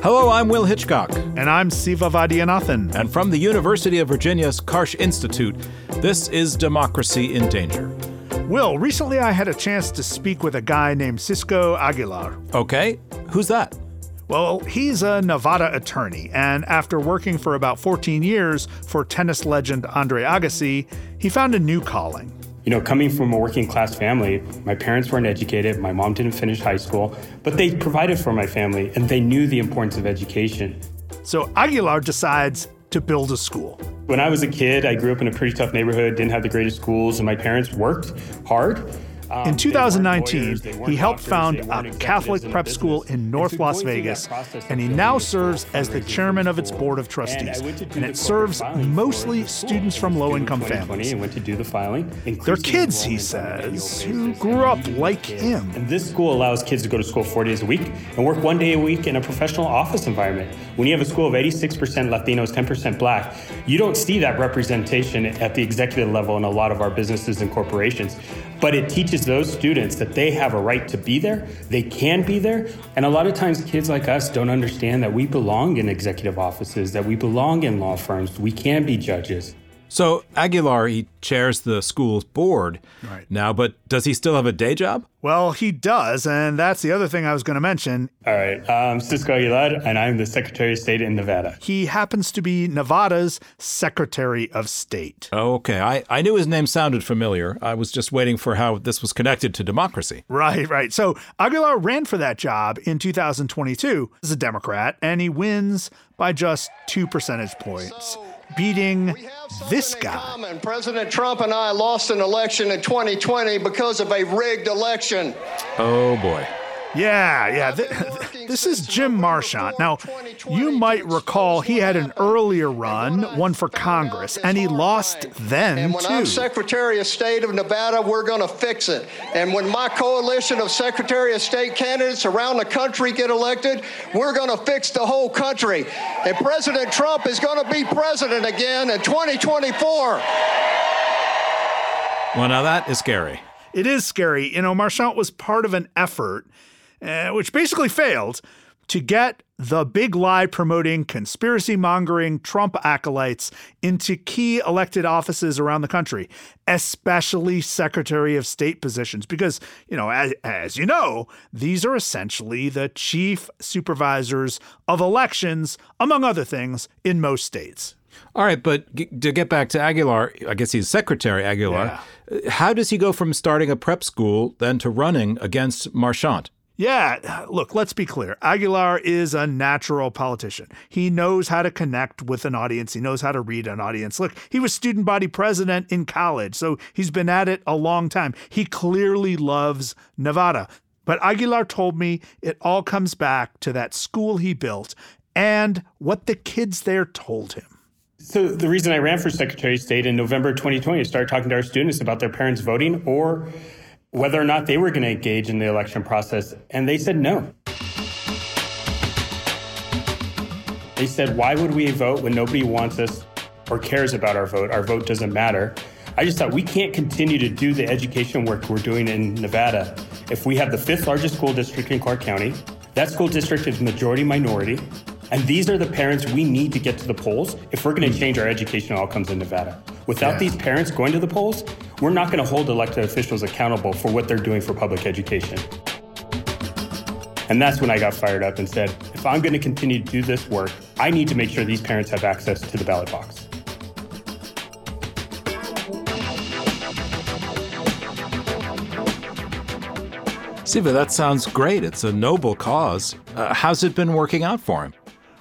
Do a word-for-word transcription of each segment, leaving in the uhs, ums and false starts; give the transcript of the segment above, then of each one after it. Hello, I'm Will Hitchcock. And I'm Siva Vaidyanathan. And from the University of Virginia's Karsh Institute, this is Democracy in Danger. Will, recently I had a chance to speak with a guy named Cisco Aguilar. Okay, who's that? Well, he's a Nevada attorney, and after working for about fourteen years for tennis legend Andre Agassi, he found a new calling. You know, coming from a working class family, my parents weren't educated, my mom didn't finish high school, but they provided for my family, and they knew the importance of education. So Aguilar decides to build a school. When I was a kid, I grew up in a pretty tough neighborhood, didn't have the greatest schools, and my parents worked hard. Um, in two thousand nineteen, lawyers, he helped found a Catholic prep business. school in North Las Vegas, and he now serves as the chairman of its board of trustees. And, and it serves mostly students from low-income families. And went to do the filing. They're kids, he says, who grew up like him. And this school allows kids to go to school four days a week and work one day a week in a professional office environment. When you have a school of eighty-six percent Latinos, ten percent Black, you don't see that representation at the executive level in a lot of our businesses and corporations. But it teaches those students that they have a right to be there, they can be there. And a lot of times kids like us don't understand that we belong in executive offices, that we belong in law firms, we can be judges. So Aguilar, he chairs the school's board right now, but does he still have a day job? Well, he does, and that's the other thing I was going to mention. All right, I'm Cisco Aguilar, and I'm the Secretary of State in Nevada. He happens to be Nevada's Secretary of State. Oh, okay. I, I knew his name sounded familiar. I was just waiting for how this was connected to democracy. Right, right. So Aguilar ran for that job in two thousand twenty-two as a Democrat, and he wins by just two percentage points. So- beating this guy. President Trump and I lost an election in twenty twenty because of a rigged election. Oh, boy. Yeah, yeah. Th- this is Jim Marchant. Now, you might recall he had an earlier run, one for Congress, and he lost then, too. And when I'm Secretary of State of Nevada, we're going to fix it. And when my coalition of Secretary of State candidates around the country get elected, we're going to fix the whole country. And President Trump is going to be president again in twenty twenty-four. Well, now that is scary. It is scary. You know, Marchant was part of an effort Uh, which basically failed, to get the big lie-promoting, conspiracy-mongering Trump acolytes into key elected offices around the country, especially Secretary of State positions. Because, you know, as, as you know, these are essentially the chief supervisors of elections, among other things, in most states. All right, but g- to get back to Aguilar, I guess he's Secretary Aguilar. Yeah. How does he go from starting a prep school then to running against Marchant? Yeah, look, let's be clear. Aguilar is a natural politician. He knows how to connect with an audience. He knows how to read an audience. Look, he was student body president in college, so he's been at it a long time. He clearly loves Nevada. But Aguilar told me it all comes back to that school he built and what the kids there told him. So the reason I ran for Secretary of State in November twenty twenty, I started talking to our students about their parents voting or whether or not they were going to engage in the election process, and they said no. They said, why would we vote when nobody wants us or cares about our vote? Our vote doesn't matter. I just thought we can't continue to do the education work we're doing in Nevada if we have the fifth largest school district in Clark County. That school district is majority minority, and these are the parents we need to get to the polls if we're going to change our educational outcomes in Nevada. Without yeah. these parents going to the polls, we're not going to hold elected officials accountable for what they're doing for public education. And that's when I got fired up and said, if I'm going to continue to do this work, I need to make sure these parents have access to the ballot box. Siva, that sounds great. It's a noble cause. Uh, how's it been working out for him?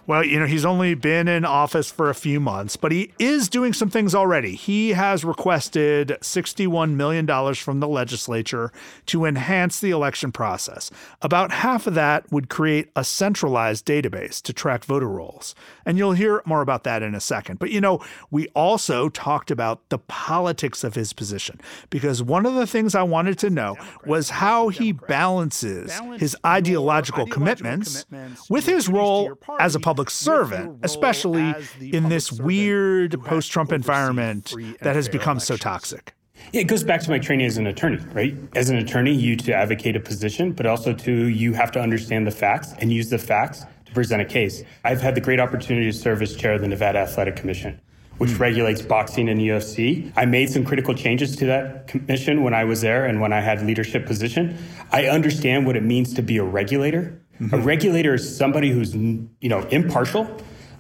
Well, you know, he's only been in office for a few months, but he is doing some things already. He has requested sixty-one million dollars from the legislature to enhance the election process. About half of that would create a centralized database to track voter rolls. And you'll hear more about that in a second. But, you know, we also talked about the politics of his position, because one of the things I wanted to know Democrat, was how Democrat. he balances Balance his ideological, ideological commitments, commitments with his role party, as a public Public servant, especially in this weird post-Trump environment that has become so toxic. Yeah, it goes back to my training as an attorney, right? As an attorney, you to advocate a position, but also to you have to understand the facts and use the facts to present a case. I've had the great opportunity to serve as chair of the Nevada Athletic Commission, which mm. regulates boxing and U F C. I made some critical changes to that commission when I was there and when I had leadership position. I understand what it means to be a regulator. Mm-hmm. A regulator is somebody who's, you know, impartial,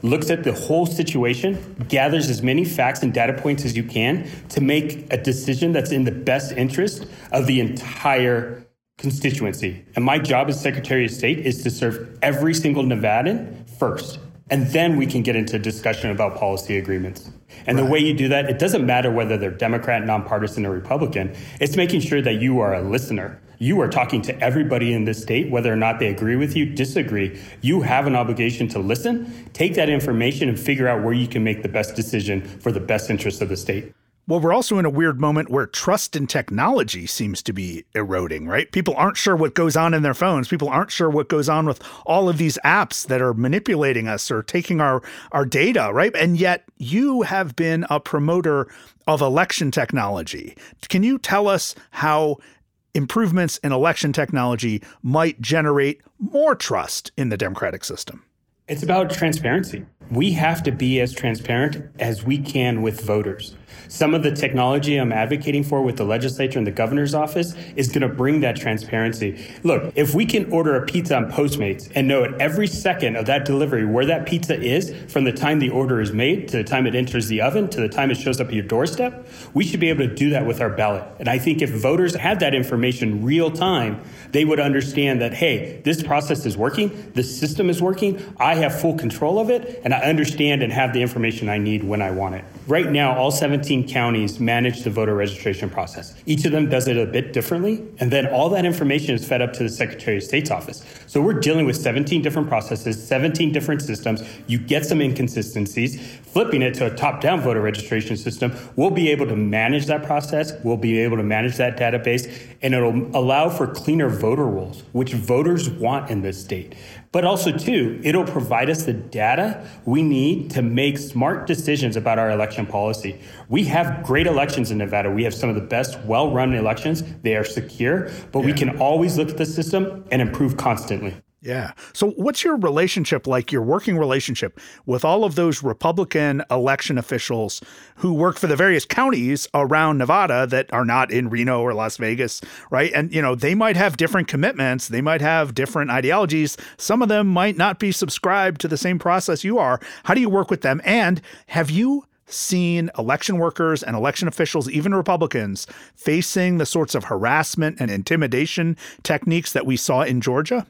looks at the whole situation, gathers as many facts and data points as you can to make a decision that's in the best interest of the entire constituency. And my job as Secretary of State is to serve every single Nevadan first. And then we can get into discussion about policy agreements. And right. the way you do that, it doesn't matter whether they're Democrat, nonpartisan, or Republican. It's making sure that you are a listener. You are talking to everybody in this state, whether or not they agree with you, disagree. You have an obligation to listen, take that information, and figure out where you can make the best decision for the best interests of the state. Well, we're also in a weird moment where trust in technology seems to be eroding, right? People aren't sure what goes on in their phones. People aren't sure what goes on with all of these apps that are manipulating us or taking our, our data, right? And yet you have been a promoter of election technology. Can you tell us how improvements in election technology might generate more trust in the democratic system? It's about transparency. We have to be as transparent as we can with voters. Some of the technology I'm advocating for with the legislature and the governor's office is going to bring that transparency. Look, if we can order a pizza on Postmates and know at every second of that delivery where that pizza is from the time the order is made to the time it enters the oven to the time it shows up at your doorstep, we should be able to do that with our ballot. And I think if voters had that information real time, they would understand that, hey, this process is working, this system is working, I have full control of it, and I understand and have the information I need when I want it. Right now, all seventeen counties manage the voter registration process. Each of them does it a bit differently, and then all that information is fed up to the Secretary of State's office. So we're dealing with seventeen different processes, seventeen different systems. You get some inconsistencies. Flipping it to a top-down voter registration system, we'll be able to manage that process, we'll be able to manage that database, and it'll allow for cleaner voter rolls, which voters want in this state. But also, too, it'll provide us the data we need to make smart decisions about our election policy. We have great elections in Nevada. We have some of the best well-run elections. They are secure, but yeah. we can always look at the system and improve constantly. Yeah. So what's your relationship like, your working relationship with all of those Republican election officials who work for the various counties around Nevada that are not in Reno or Las Vegas, right? And, you know, they might have different commitments. They might have different ideologies. Some of them might not be subscribed to the same process you are. How do you work with them? And have you seen election workers and election officials, even Republicans, facing the sorts of harassment and intimidation techniques that we saw in Georgia?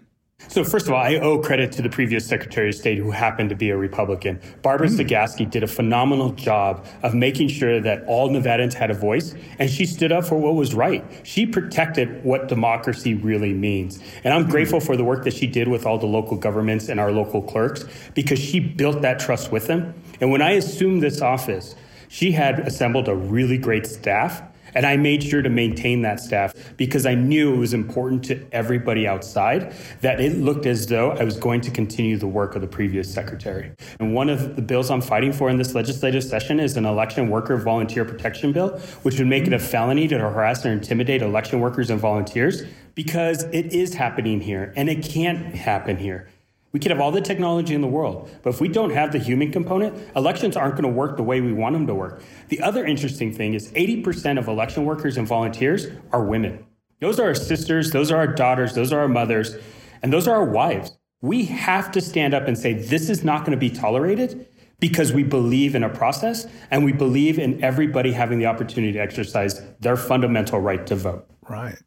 So first of all, I owe credit to the previous Secretary of State who happened to be a Republican. Barbara mm. Cegavske did a phenomenal job of making sure that all Nevadans had a voice, and she stood up for what was right. She protected what democracy really means. And I'm mm. grateful for the work that she did with all the local governments and our local clerks because she built that trust with them. And when I assumed this office, she had assembled a really great staff. And I made sure to maintain that staff because I knew it was important to everybody outside that it looked as though I was going to continue the work of the previous secretary. And one of the bills I'm fighting for in this legislative session is an election worker volunteer protection bill, which would make it a felony to harass or intimidate election workers and volunteers because it is happening here and it can't happen here. We could have all the technology in the world, but if we don't have the human component, elections aren't going to work the way we want them to work. The other interesting thing is eighty percent of election workers and volunteers are women. Those are our sisters, those are our daughters, those are our mothers, and those are our wives. We have to stand up and say, this is not going to be tolerated because we believe in a process and we believe in everybody having the opportunity to exercise their fundamental right to vote. Right.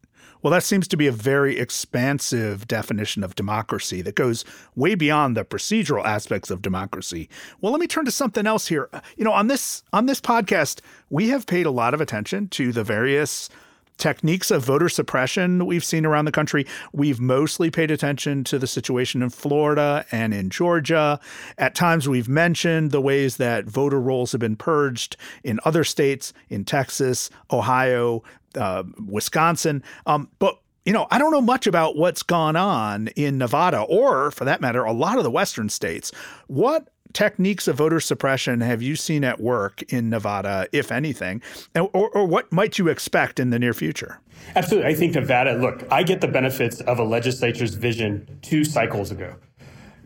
Well, that seems to be a very expansive definition of democracy that goes way beyond the procedural aspects of democracy. Well, let me turn to something else here. You know, on this on this podcast, we have paid a lot of attention to the various techniques of voter suppression we've seen around the country. We've mostly paid attention to the situation in Florida and in Georgia. At times, we've mentioned the ways that voter rolls have been purged in other states, in Texas, Ohio, Uh, Wisconsin. Um, but, you know, I don't know much about what's gone on in Nevada or, for that matter, a lot of the Western states. What techniques of voter suppression have you seen at work in Nevada, if anything, and, or, or what might you expect in the near future? Absolutely. I think Nevada, look, I get the benefits of a legislature's vision two cycles ago.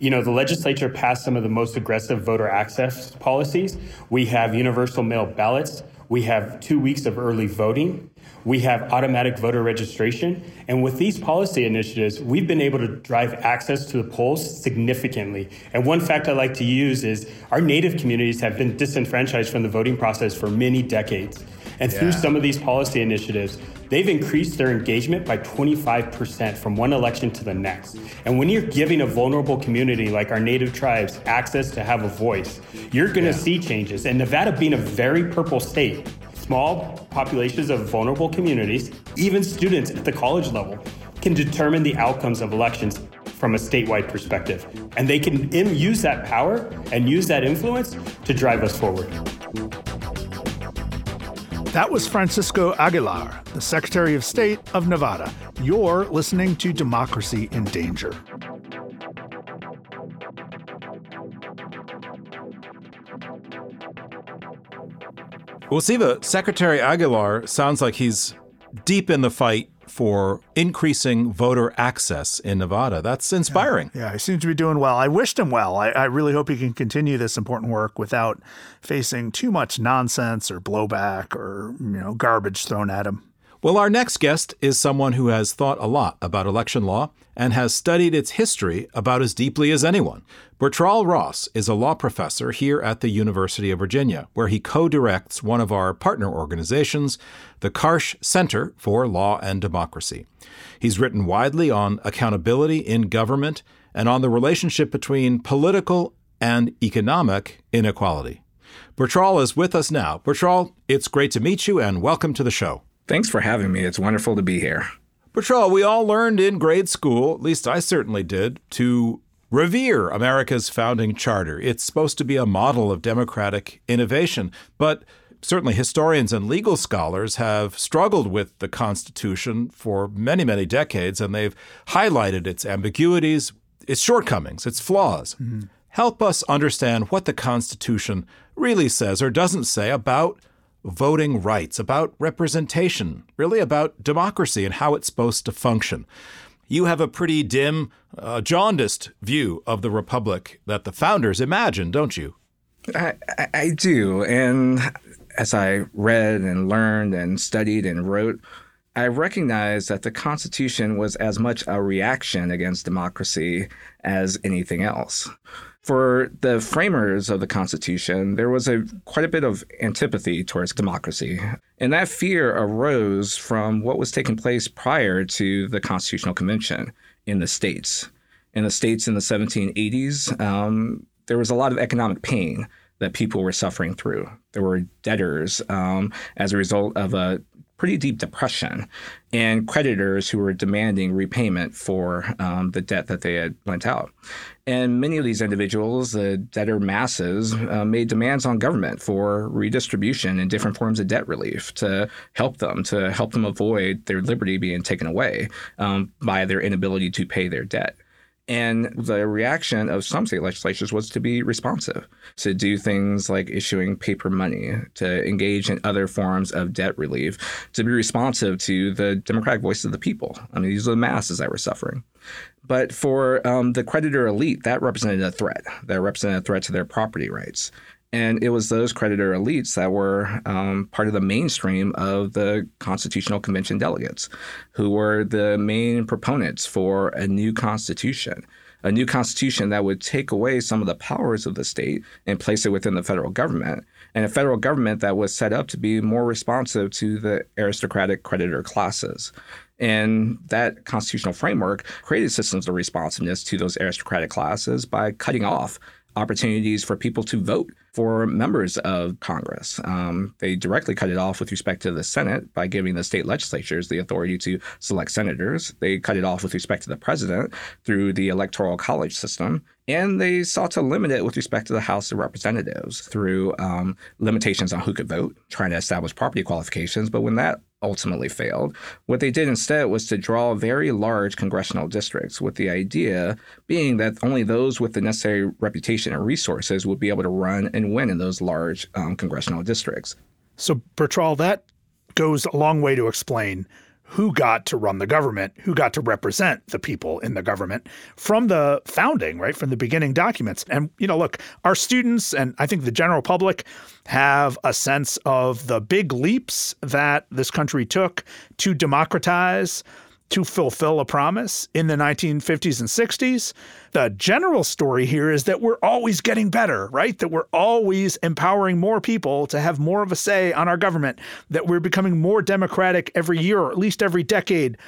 you know, the legislature passed some of the most aggressive voter access policies. We have universal mail ballots. We have two weeks of early voting. We have automatic voter registration. And with these policy initiatives, we've been able to drive access to the polls significantly. And one fact I like to use is our Native communities have been disenfranchised from the voting process for many decades. And yeah. through some of these policy initiatives, they've increased their engagement by twenty-five percent from one election to the next. And when you're giving a vulnerable community like our Native tribes access to have a voice, you're going to yeah. see changes. And Nevada being a very purple state, small populations of vulnerable communities, even students at the college level, can determine the outcomes of elections from a statewide perspective. And they can use that power and use that influence to drive us forward. That was Francisco Aguilar, the Secretary of State of Nevada. You're listening to Democracy in Danger. We'll see that Secretary Aguilar sounds like he's deep in the fight for increasing voter access in Nevada. That's inspiring. Yeah, yeah, he seems to be doing well. I wished him well. I, I really hope he can continue this important work without facing too much nonsense or blowback or, you know, garbage thrown at him. Well, our next guest is someone who has thought a lot about election law and has studied its history about as deeply as anyone. Bertrall Ross is a law professor here at the University of Virginia, where he co-directs one of our partner organizations, the Karsh Center for Law and Democracy. He's written widely on accountability in government and on the relationship between political and economic inequality. Bertrall is with us now. Bertrall, it's great to meet you and welcome to the show. Thanks for having me. It's wonderful to be here. Bertrall, we all learned in grade school, at least I certainly did, to revere America's founding charter. It's supposed to be a model of democratic innovation. But certainly historians and legal scholars have struggled with the Constitution for many, many decades, and they've highlighted its ambiguities, its shortcomings, its flaws. Mm-hmm. Help us understand what the Constitution really says or doesn't say about voting rights, about representation, really about democracy and how it's supposed to function. You have a pretty dim, uh, jaundiced view of the republic that the founders imagined, don't you? I, I do. And as I read and learned and studied and wrote, I recognized that the Constitution was as much a reaction against democracy as anything else. For the framers of the Constitution, there was a quite a bit of antipathy towards democracy. And that fear arose from what was taking place prior to the Constitutional Convention in the states. In the states in the seventeen eighties, um, there was a lot of economic pain that people were suffering through. There were debtors um, as a result of a pretty deep depression and creditors who were demanding repayment for um, the debt that they had lent out. And many of these individuals, the debtor masses, uh, made demands on government for redistribution and different forms of debt relief to help them, to help them avoid their liberty being taken away um, by their inability to pay their debt. And the reaction of some state legislatures was to be responsive, to do things like issuing paper money, to engage in other forms of debt relief, to be responsive to the democratic voice of the people. I mean, these are the masses that were suffering. But for um, the creditor elite, that represented a threat. That represented a threat to their property rights. And it was those creditor elites that were um, part of the mainstream of the Constitutional Convention delegates, who were the main proponents for a new constitution, a new constitution that would take away some of the powers of the state and place it within the federal government, and a federal government that was set up to be more responsive to the aristocratic creditor classes. And that constitutional framework created systems of responsiveness to those aristocratic classes by cutting off opportunities for people to vote for members of Congress. Um, they directly cut it off with respect to the Senate by giving the state legislatures the authority to select senators. They cut it off with respect to the president through the electoral college system. And they sought to limit it with respect to the House of Representatives through um, limitations on who could vote, trying to establish property qualifications. But when that ultimately failed, what they did instead was to draw very large congressional districts, with the idea being that only those with the necessary reputation and resources would be able to run and win in those large um, congressional districts. So, Bertrall, that goes a long way to explain who got to run the government, who got to represent the people in the government from the founding, right, from the beginning documents. And, you know, look, our students and I think the general public have a sense of the big leaps that this country took to democratize, to fulfill a promise in the nineteen fifties and sixties. The general story here is that we're always getting better, right? That we're always empowering more people to have more of a say on our government, that we're becoming more democratic every year or at least every decade.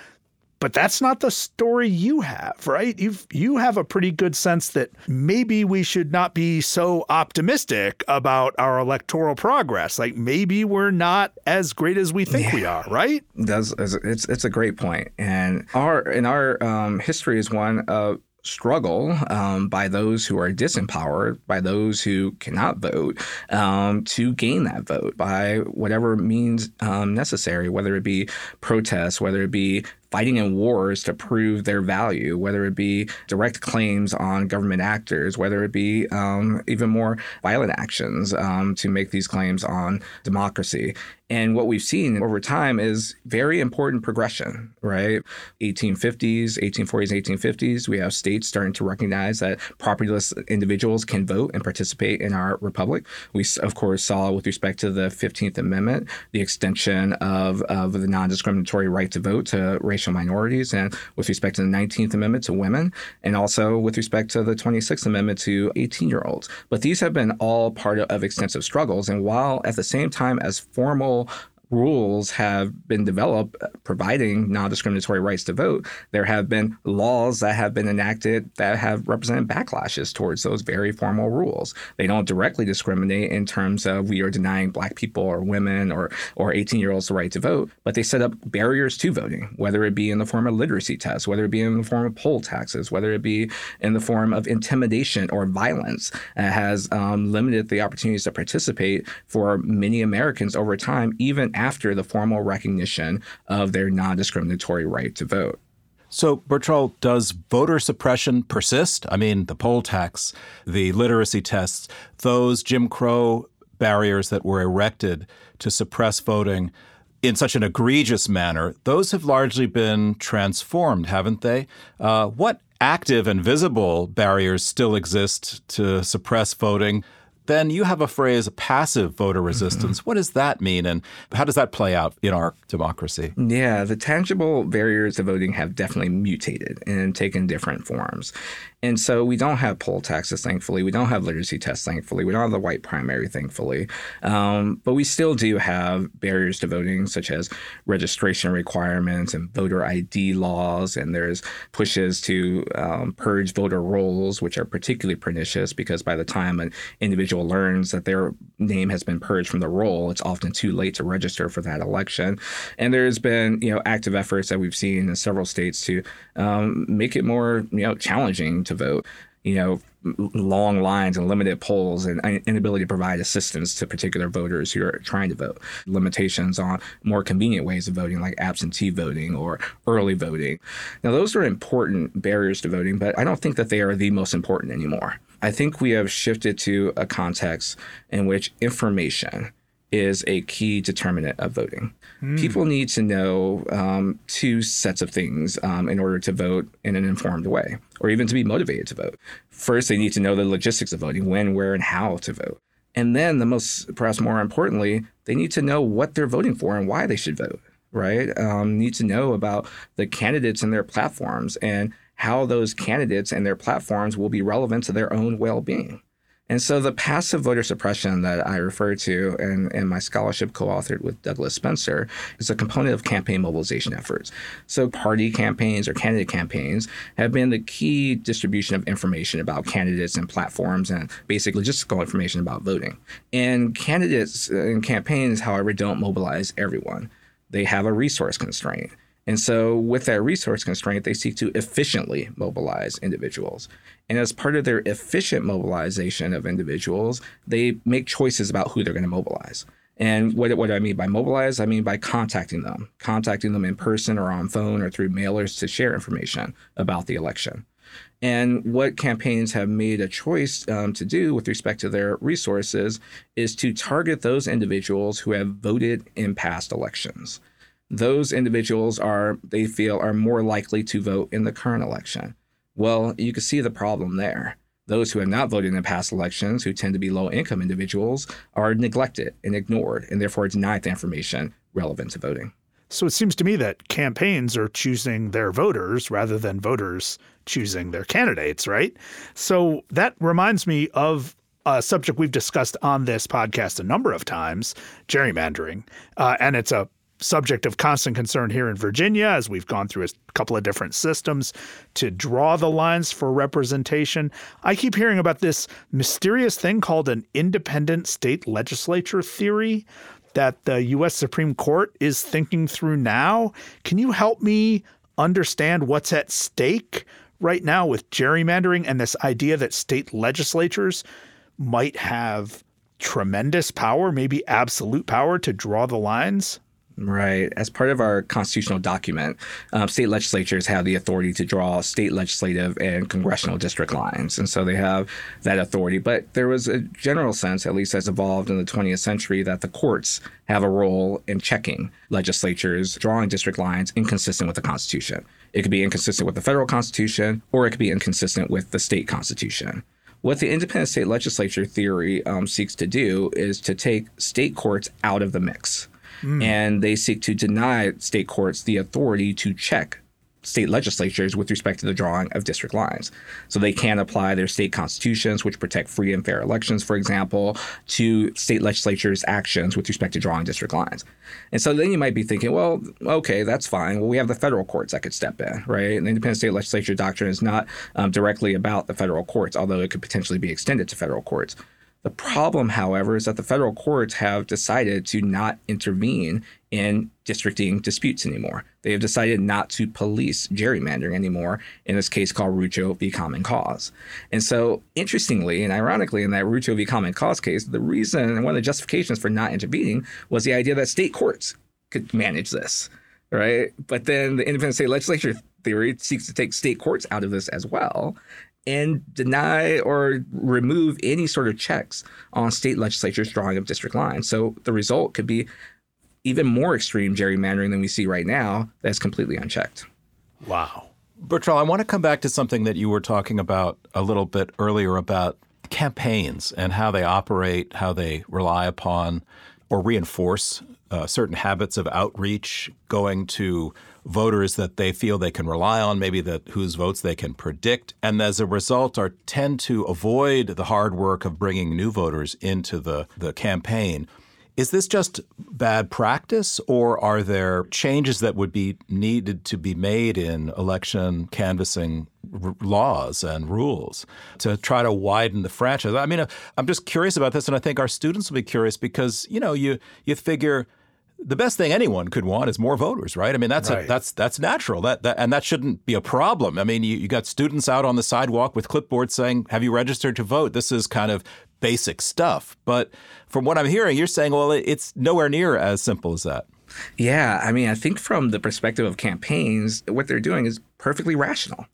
But that's not the story you have, right? You've, you have a pretty good sense that maybe we should not be so optimistic about our electoral progress. Like maybe we're not as great as we think yeah. we are, right? That's, it's, it's a great point. And our, and our um, history is one of struggle um, by those who are disempowered, by those who cannot vote, um, to gain that vote by whatever means um, necessary, whether it be protests, whether it be fighting in wars to prove their value, whether it be direct claims on government actors, whether it be um, even more violent actions um, to make these claims on democracy. And what we've seen over time is very important progression, right? eighteen fifties, eighteen forties, eighteen fifties, we have states starting to recognize that propertyless individuals can vote and participate in our republic. We, of course, saw with respect to the fifteenth Amendment, the extension of, of the non-discriminatory right to vote to racial minorities, and with respect to the nineteenth Amendment to women, and also with respect to the twenty-sixth Amendment to eighteen-year-olds. But these have been all part of extensive struggles. And while at the same time as formal rules have been developed providing non-discriminatory rights to vote, there have been laws that have been enacted that have represented backlashes towards those very formal rules. They don't directly discriminate in terms of we are denying black people or women or or eighteen-year-olds the right to vote, but they set up barriers to voting, whether it be in the form of literacy tests, whether it be in the form of poll taxes, whether it be in the form of intimidation or violence. It has um, limited the opportunities to participate for many Americans over time, even after the formal recognition of their non-discriminatory right to vote. So, Bertrall, does voter suppression persist? I mean, the poll tax, the literacy tests, those Jim Crow barriers that were erected to suppress voting in such an egregious manner, those have largely been transformed, haven't they? Uh, what active and visible barriers still exist to suppress voting? Then you have a phrase, passive voter resistance. Mm-hmm. What does that mean, and how does that play out in our democracy? Yeah, the tangible barriers to voting have definitely mutated and taken different forms. And so we don't have poll taxes, thankfully. We don't have literacy tests, thankfully. We don't have the white primary, thankfully. Um, but we still do have barriers to voting, such as registration requirements and voter I D laws. And there's pushes to um, purge voter rolls, which are particularly pernicious because by the time an individual learns that their name has been purged from the roll, it's often too late to register for that election. And there's been, you know, active efforts that we've seen in several states to um, make it more, you know, challenging to vote, you know, long lines and limited polls and inability to provide assistance to particular voters who are trying to vote, limitations on more convenient ways of voting like absentee voting or early voting. Now, those are important barriers to voting, but I don't think that they are the most important anymore. I think we have shifted to a context in which information is a key determinant of voting. Mm. People need to know um, two sets of things um, in order to vote in an informed way, or even to be motivated to vote. First, they need to know the logistics of voting, when, where, and how to vote. And then the most, perhaps more importantly, they need to know what they're voting for and why they should vote, right? Um, need to know about the candidates and their platforms and how those candidates and their platforms will be relevant to their own well-being. And so the passive voter suppression that I refer to and, and my scholarship co-authored with Douglas Spencer is a component of campaign mobilization efforts. So party campaigns or candidate campaigns have been the key distribution of information about candidates and platforms and basic logistical information about voting. And candidates and campaigns, however, don't mobilize everyone. They have a resource constraint. And so with that resource constraint, they seek to efficiently mobilize individuals. And as part of their efficient mobilization of individuals, they make choices about who they're going to mobilize. And what, what do I mean by mobilize? I mean by contacting them, contacting them in person or on phone or through mailers to share information about the election. And what campaigns have made a choice um, to do with respect to their resources is to target those individuals who have voted in past elections. those individuals are, they feel, are more likely to vote in the current election. Well, you can see the problem there. Those who have not voted in past elections, who tend to be low-income individuals, are neglected and ignored, and therefore denied the information relevant to voting. So it seems to me that campaigns are choosing their voters rather than voters choosing their candidates, right? So that reminds me of a subject we've discussed on this podcast a number of times, gerrymandering, uh, and it's a subject of constant concern here in Virginia, as we've gone through a couple of different systems to draw the lines for representation. I keep hearing about this mysterious thing called an independent state legislature theory that the U S Supreme Court is thinking through now. Can you help me understand what's at stake right now with gerrymandering and this idea that state legislatures might have tremendous power, maybe absolute power, to draw the lines? Right. As part of our constitutional document, um, state legislatures have the authority to draw state legislative and congressional district lines. And so they have that authority. But there was a general sense, at least as evolved in the twentieth century, that the courts have a role in checking legislatures drawing district lines inconsistent with the Constitution. It could be inconsistent with the federal Constitution, or it could be inconsistent with the state Constitution. What the independent state legislature theory um, seeks to do is to take state courts out of the mix. Mm. And they seek to deny state courts the authority to check state legislatures with respect to the drawing of district lines. So they can apply their state constitutions, which protect free and fair elections, for example, to state legislatures' actions with respect to drawing district lines. And so then you might be thinking, well, okay, that's fine. Well, we have the federal courts that could step in, right? And the independent state legislature doctrine is not um, directly about the federal courts, although it could potentially be extended to federal courts. The problem, however, is that the federal courts have decided to not intervene in districting disputes anymore. They have decided not to police gerrymandering anymore in this case called Rucho v. Common Cause. And so, interestingly and ironically, in that Rucho v. Common Cause case, the reason and one of the justifications for not intervening was the idea that state courts could manage this, right? But then the independent state legislature theory seeks to take state courts out of this as well, and deny or remove any sort of checks on state legislatures drawing up district lines. So the result could be even more extreme gerrymandering than we see right now that's completely unchecked. Wow. Bertrall, I want to come back to something that you were talking about a little bit earlier about campaigns and how they operate, how they rely upon or reinforce uh, certain habits of outreach, going to voters that they feel they can rely on, maybe that whose votes they can predict, and as a result are tend to avoid the hard work of bringing new voters into the, the campaign. Is this just bad practice, or are there changes that would be needed to be made in election canvassing r- laws and rules to try to widen the franchise? I mean, I'm just curious about this, and I think our students will be curious because, you know, you you figure the best thing anyone could want is more voters, right? I mean, that's right. a, that's that's natural, that, that and that shouldn't be a problem. I mean, you, you got students out on the sidewalk with clipboards saying, "Have you registered to vote?" This is kind of basic stuff. But from what I'm hearing, you're saying, well, it's nowhere near as simple as that. Yeah, I mean, I think from the perspective of campaigns, what they're doing is perfectly rational,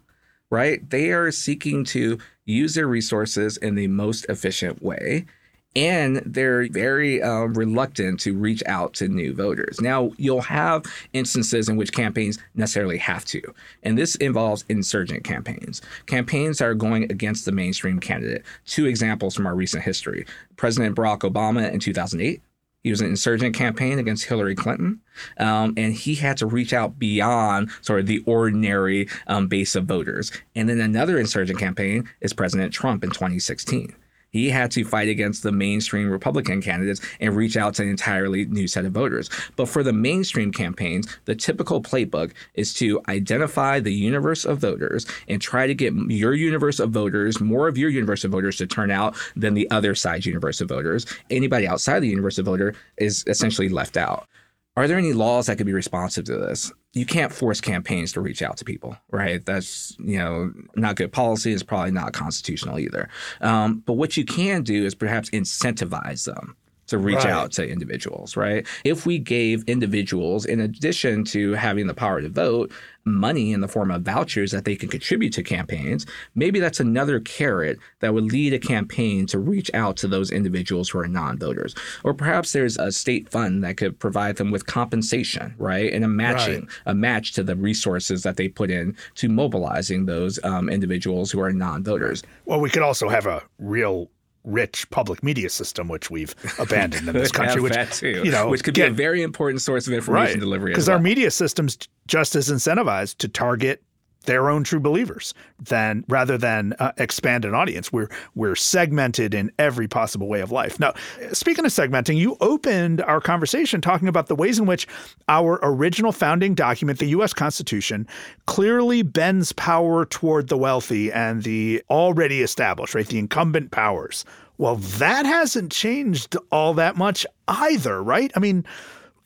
right? They are seeking to use their resources in the most efficient way. And they're very uh, reluctant to reach out to new voters. Now, you'll have instances in which campaigns necessarily have to. And this involves insurgent campaigns, campaigns that are going against the mainstream candidate. Two examples from our recent history. President Barack Obama in two thousand eight. He was an insurgent campaign against Hillary Clinton, um, and he had to reach out beyond sort of the ordinary um, base of voters. And then another insurgent campaign is President Trump in twenty sixteen. He had to fight against the mainstream Republican candidates and reach out to an entirely new set of voters. But for the mainstream campaigns, the typical playbook is to identify the universe of voters and try to get your universe of voters, more of your universe of voters to turn out than the other side's universe of voters. Anybody outside the universe of voter is essentially left out. Are there any laws that could be responsive to this? You can't force campaigns to reach out to people, right? That's, you know, not good policy. It's probably not constitutional either. Um, but what you can do is perhaps incentivize them to reach right. out to individuals, right? If we gave individuals, in addition to having the power to vote, money in the form of vouchers that they can contribute to campaigns, maybe that's another carrot that would lead a campaign to reach out to those individuals who are non-voters. Or perhaps there's a state fund that could provide them with compensation, right? And a matching, right. a match to the resources that they put in to mobilizing those um, individuals who are non-voters. Well, we could also have a real rich public media system, which we've abandoned in this country, which too. you know, which could get, be a very important source of information right, delivery. Because well. our media system's just as incentivized to target their own true believers than rather than uh, expand an audience. We're we're segmented in every possible way of life. Now, speaking of segmenting, you opened our conversation talking about the ways in which our original founding document, the U S Constitution, clearly bends power toward the wealthy and the already established, right, the incumbent powers. Well, that hasn't changed all that much either, right? I mean,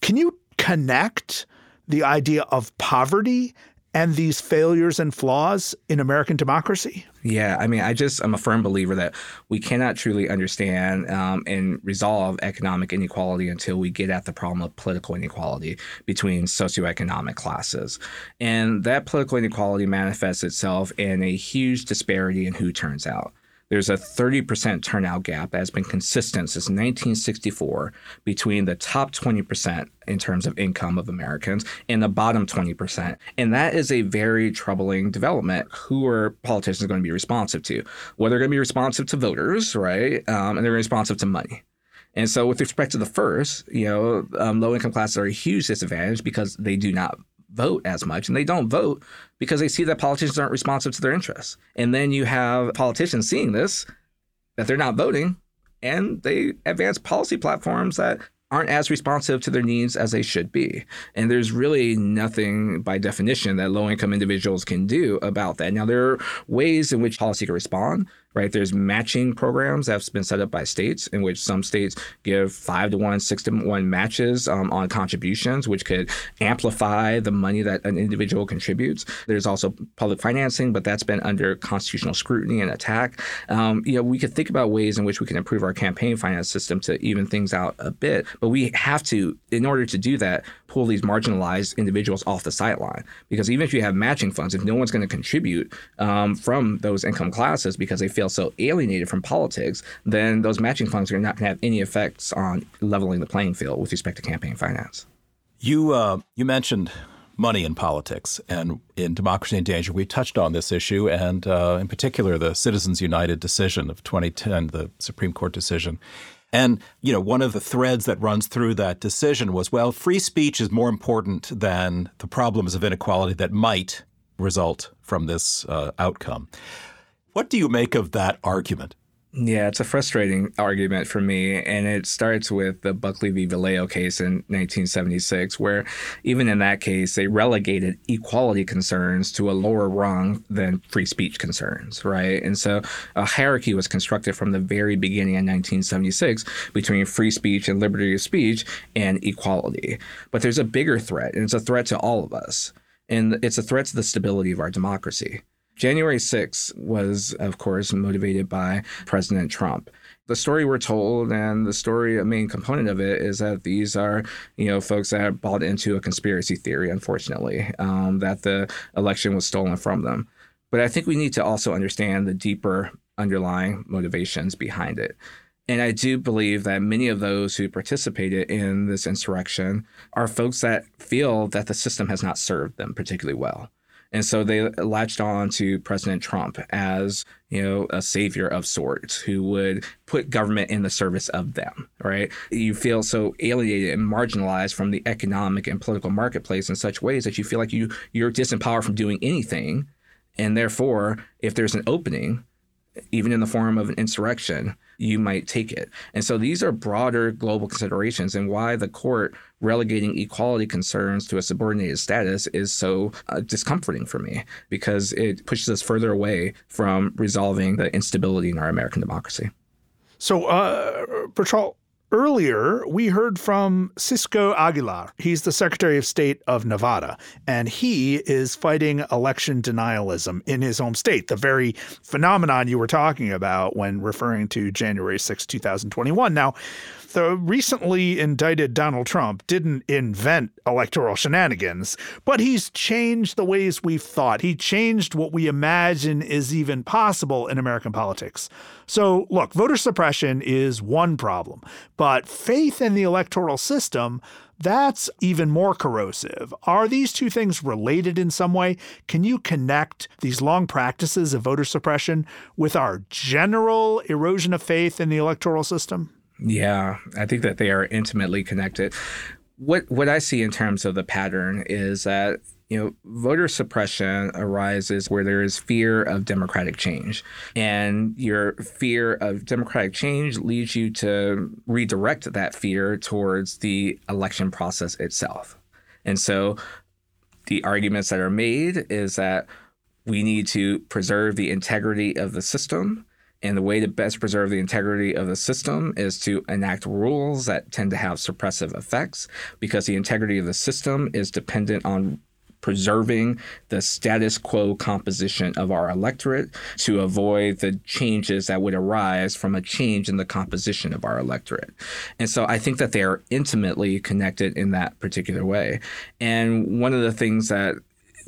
can you connect the idea of poverty and these failures and flaws in American democracy? Yeah, I mean, I just I'm a firm believer that we cannot truly understand um, and resolve economic inequality until we get at the problem of political inequality between socioeconomic classes. And that political inequality manifests itself in a huge disparity in who turns out. There's a thirty percent turnout gap that has been consistent since nineteen sixty-four between the top twenty percent in terms of income of Americans and the bottom twenty percent. And that is a very troubling development. Who are politicians going to be responsive to? Well, they're going to be responsive to voters, right? Um, and they're responsive to money. And so with respect to the first, you know, um, low-income classes are a huge disadvantage because they do not vote as much, and they don't vote because they see that politicians aren't responsive to their interests. And then you have politicians seeing this, that they're not voting, and they advance policy platforms that aren't as responsive to their needs as they should be. And there's really nothing by definition that low-income individuals can do about that. Now, there are ways in which policy can respond, right? There's matching programs that's been set up by states in which some states give five to one, six to one matches um, on contributions, which could amplify the money that an individual contributes. There's also public financing, but that's been under constitutional scrutiny and attack. Um, you know, we could think about ways in which we can improve our campaign finance system to even things out a bit. But we have to, in order to do that, pull these marginalized individuals off the sideline, because even if you have matching funds, if no one's going to contribute um, from those income classes because they feel so alienated from politics, then those matching funds are not going to have any effects on leveling the playing field with respect to campaign finance. You uh, you mentioned money in politics, and in Democracy in Danger, we touched on this issue, and uh, in particular, the Citizens United decision of twenty ten, the Supreme Court decision. And, you know, one of the threads that runs through that decision was, well, free speech is more important than the problems of inequality that might result from this uh, outcome. What do you make of that argument? Yeah, it's a frustrating argument for me. And it starts with the Buckley v. Valeo case in nineteen seventy-six, where even in that case, they relegated equality concerns to a lower rung than free speech concerns, right? And so a hierarchy was constructed from the very beginning in nineteen seventy-six between free speech and liberty of speech and equality. But there's a bigger threat, and it's a threat to all of us. And it's a threat to the stability of our democracy. January sixth was, of course, motivated by President Trump. The story we're told, and the story, a main component of it, is that these are, you know, folks that have bought into a conspiracy theory, unfortunately, um, that the election was stolen from them. But I think we need to also understand the deeper underlying motivations behind it. And I do believe that many of those who participated in this insurrection are folks that feel that the system has not served them particularly well. And so they latched on to President Trump as, you know, a savior of sorts who would put government in the service of them, right? You feel so alienated and marginalized from the economic and political marketplace in such ways that you feel like you, you're disempowered from doing anything. And therefore, if there's an opening, even in the form of an insurrection, you might take it. And so these are broader global considerations, and why the court relegating equality concerns to a subordinated status is so uh, discomforting for me, because it pushes us further away from resolving the instability in our American democracy. So, uh, Bertrall, Earlier, we heard from Cisco Aguilar. He's the Secretary of State of Nevada, and he is fighting election denialism in his home state, the very phenomenon you were talking about when referring to January sixth, two thousand twenty-one. Now, the recently indicted Donald Trump didn't invent electoral shenanigans, but he's changed the ways we've thought. He changed what we imagine is even possible in American politics. So, look, voter suppression is one problem. But faith in the electoral system, that's even more corrosive. Are these two things related in some way? Can you connect these long practices of voter suppression with our general erosion of faith in the electoral system? Yeah, I think that they are intimately connected. What what I see in terms of the pattern is that, you know, voter suppression arises where there is fear of democratic change. And your fear of democratic change leads you to redirect that fear towards the election process itself. And so the arguments that are made is that we need to preserve the integrity of the system. And the way to best preserve the integrity of the system is to enact rules that tend to have suppressive effects, because the integrity of the system is dependent on preserving the status quo composition of our electorate to avoid the changes that would arise from a change in the composition of our electorate. And so I think that they are intimately connected in that particular way. And one of the things that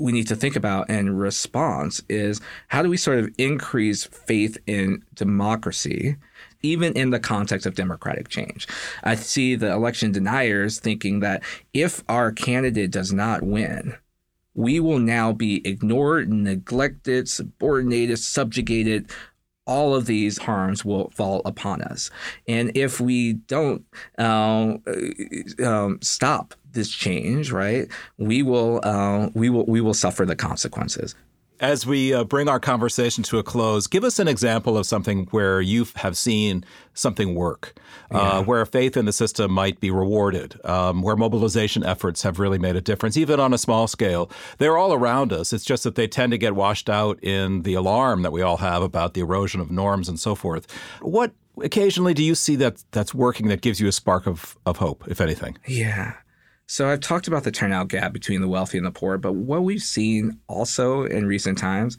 we need to think about in response is, how do we sort of increase faith in democracy, even in the context of democratic change? I see the election deniers thinking that if our candidate does not win, we will now be ignored, neglected, subordinated, subjugated. All of these harms will fall upon us. And if we don't uh, um, stop this change, right, we will uh, we will we will suffer the consequences. As we uh, bring our conversation to a close, give us an example of something where you have seen something work, yeah. uh, where faith in the system might be rewarded, um, where mobilization efforts have really made a difference, even on a small scale. They're all around us. It's just that they tend to get washed out in the alarm that we all have about the erosion of norms and so forth. What occasionally do you see that that's working, that gives you a spark of, of hope, if anything? Yeah. So I've talked about the turnout gap between the wealthy and the poor, but what we've seen also in recent times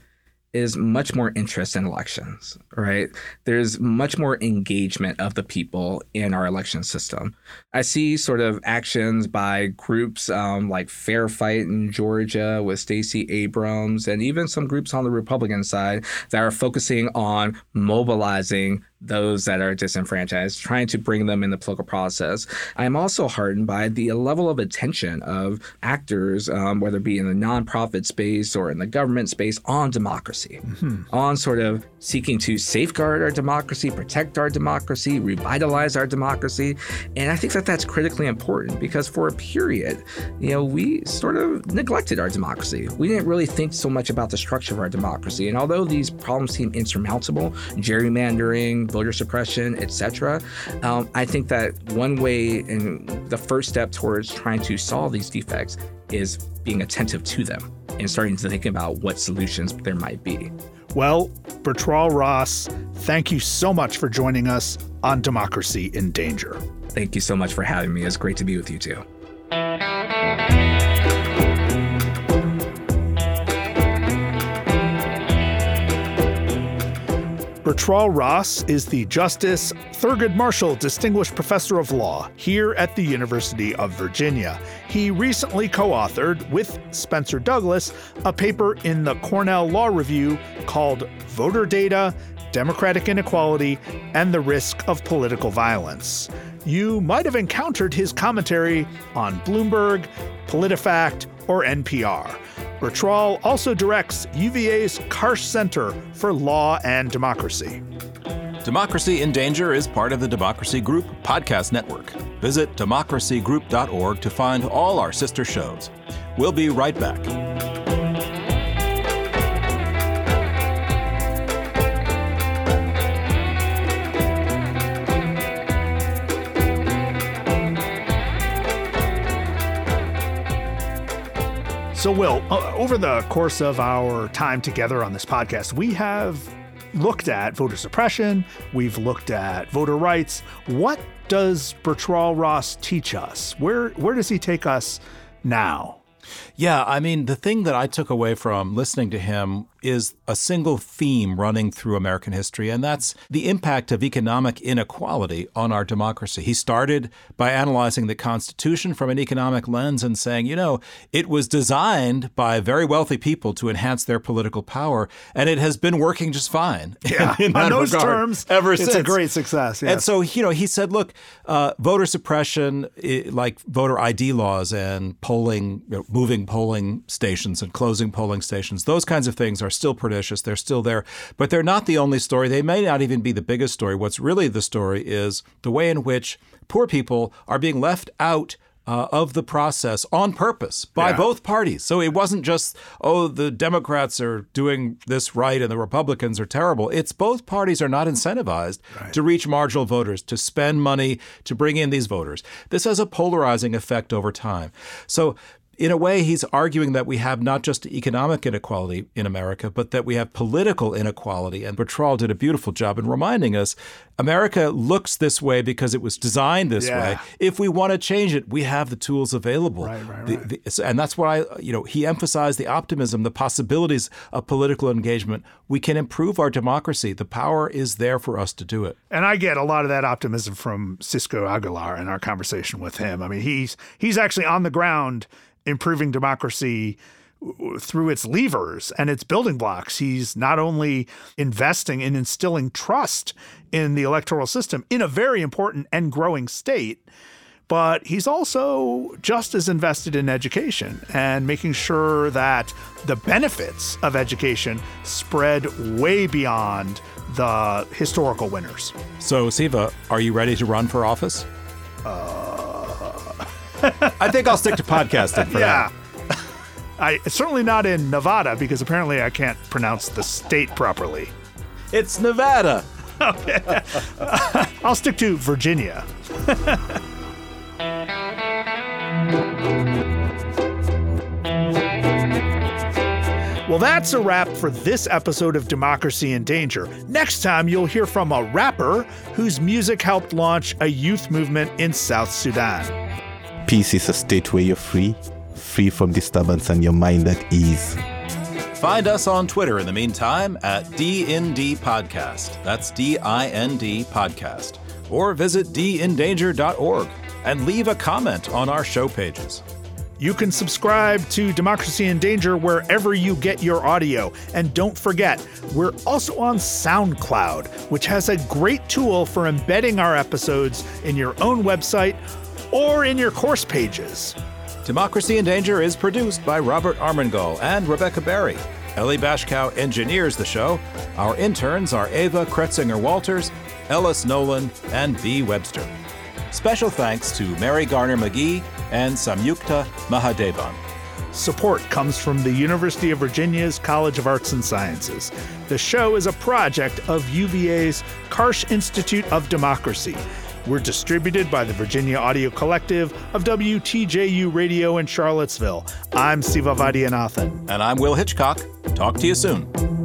is much more interest in elections, right? There's much more engagement of the people in our election system. I see sort of actions by groups um, like Fair Fight in Georgia with Stacey Abrams, and even some groups on the Republican side that are focusing on mobilizing those that are disenfranchised, trying to bring them in the political process. I'm also heartened by the level of attention of actors, um, whether it be in the nonprofit space or in the government space, on democracy, mm-hmm. on sort of seeking to safeguard our democracy, protect our democracy, revitalize our democracy. And I think that that's critically important, because for a period, you know, we sort of neglected our democracy. We didn't really think so much about the structure of our democracy. And although these problems seem insurmountable, gerrymandering, voter suppression, et cetera. Um, I think that one way and the first step towards trying to solve these defects is being attentive to them and starting to think about what solutions there might be. Well, Bertrall Ross, thank you so much for joining us on Democracy in Danger. Thank you so much for having me. It's great to be with you, too. Bertrall Ross is the Justice Thurgood Marshall Distinguished Professor of Law here at the University of Virginia. He recently co-authored with Spencer Douglas a paper in the Cornell Law Review called Voter Data, Democratic Inequality, and the Risk of Political Violence. You might have encountered his commentary on Bloomberg, PolitiFact, or N P R. Bertrall also directs U V A's Karsh Center for Law and Democracy. Democracy in Danger is part of the Democracy Group podcast network. Visit democracy group dot org to find all our sister shows. We'll be right back. So, Will, uh, over the course of our time together on this podcast, we have looked at voter suppression. We've looked at voter rights. What does Bertrall Ross teach us? Where where does he take us now? Yeah, I mean, the thing that I took away from listening to him is a single theme running through American history, and that's the impact of economic inequality on our democracy. He started by analyzing the Constitution from an economic lens and saying, you know, it was designed by very wealthy people to enhance their political power, and it has been working just fine. Yeah, in, in on those terms, ever since. It's a great success. Yes. And so, you know, he said, look, uh, voter suppression, it, like voter I D laws and polling, you know, moving polling stations and closing polling stations, those kinds of things are are still pernicious. They're still there, but they're not the only story. They may not even be the biggest story. What's really the story is the way in which poor people are being left out Uh, of the process on purpose by yeah. both parties. So it wasn't just, oh, the Democrats are doing this right and the Republicans are terrible. It's both parties are not incentivized right. to reach marginal voters, to spend money, to bring in these voters. This has a polarizing effect over time. So in a way, he's arguing that we have not just economic inequality in America, but that we have political inequality. And Bertrall did a beautiful job in reminding us America looks this way because it was designed this yeah. way. If we want to change it, we have the tools available. Right, right, right. The, the, and that's why, you know, he emphasized the optimism, the possibilities of political engagement. We can improve our democracy. The power is there for us to do it. And I get a lot of that optimism from Cisco Aguilar in our conversation with him. I mean, he's he's actually on the ground improving democracy through its levers and its building blocks. He's not only investing in instilling trust in the electoral system in a very important and growing state, but he's also just as invested in education and making sure that the benefits of education spread way beyond the historical winners. So, Siva, are you ready to run for office? Uh... I think I'll stick to podcasting for yeah. now. I certainly not in Nevada, because apparently I can't pronounce the state properly. It's Nevada. Okay. I'll stick to Virginia. Well, that's a wrap for this episode of Democracy in Danger. Next time, you'll hear from a rapper whose music helped launch a youth movement in South Sudan. Peace is a state where you're free, free from disturbance and your mind at ease. Find us on Twitter in the meantime at D N D Podcast. That's D I N D Podcast. Or visit d in danger dot org and leave a comment on our show pages. You can subscribe to Democracy in Danger wherever you get your audio. And don't forget, we're also on SoundCloud, which has a great tool for embedding our episodes in your own website or in your course pages. Democracy in Danger is produced by Robert Armengol and Rebecca Berry. Ellie Bashkow engineers the show. Our interns are Ava Kretzinger-Walters, Ellis Nolan, and Bea Webster. Special thanks to Mary Garner-McGee and Samyukta Mahadevan. Support comes from the University of Virginia's College of Arts and Sciences. The show is a project of U V A's Karsh Institute of Democracy. We're distributed by the Virginia Audio Collective of W T J U Radio in Charlottesville. I'm Siva Vaidyanathan. And I'm Will Hitchcock. Talk to you soon.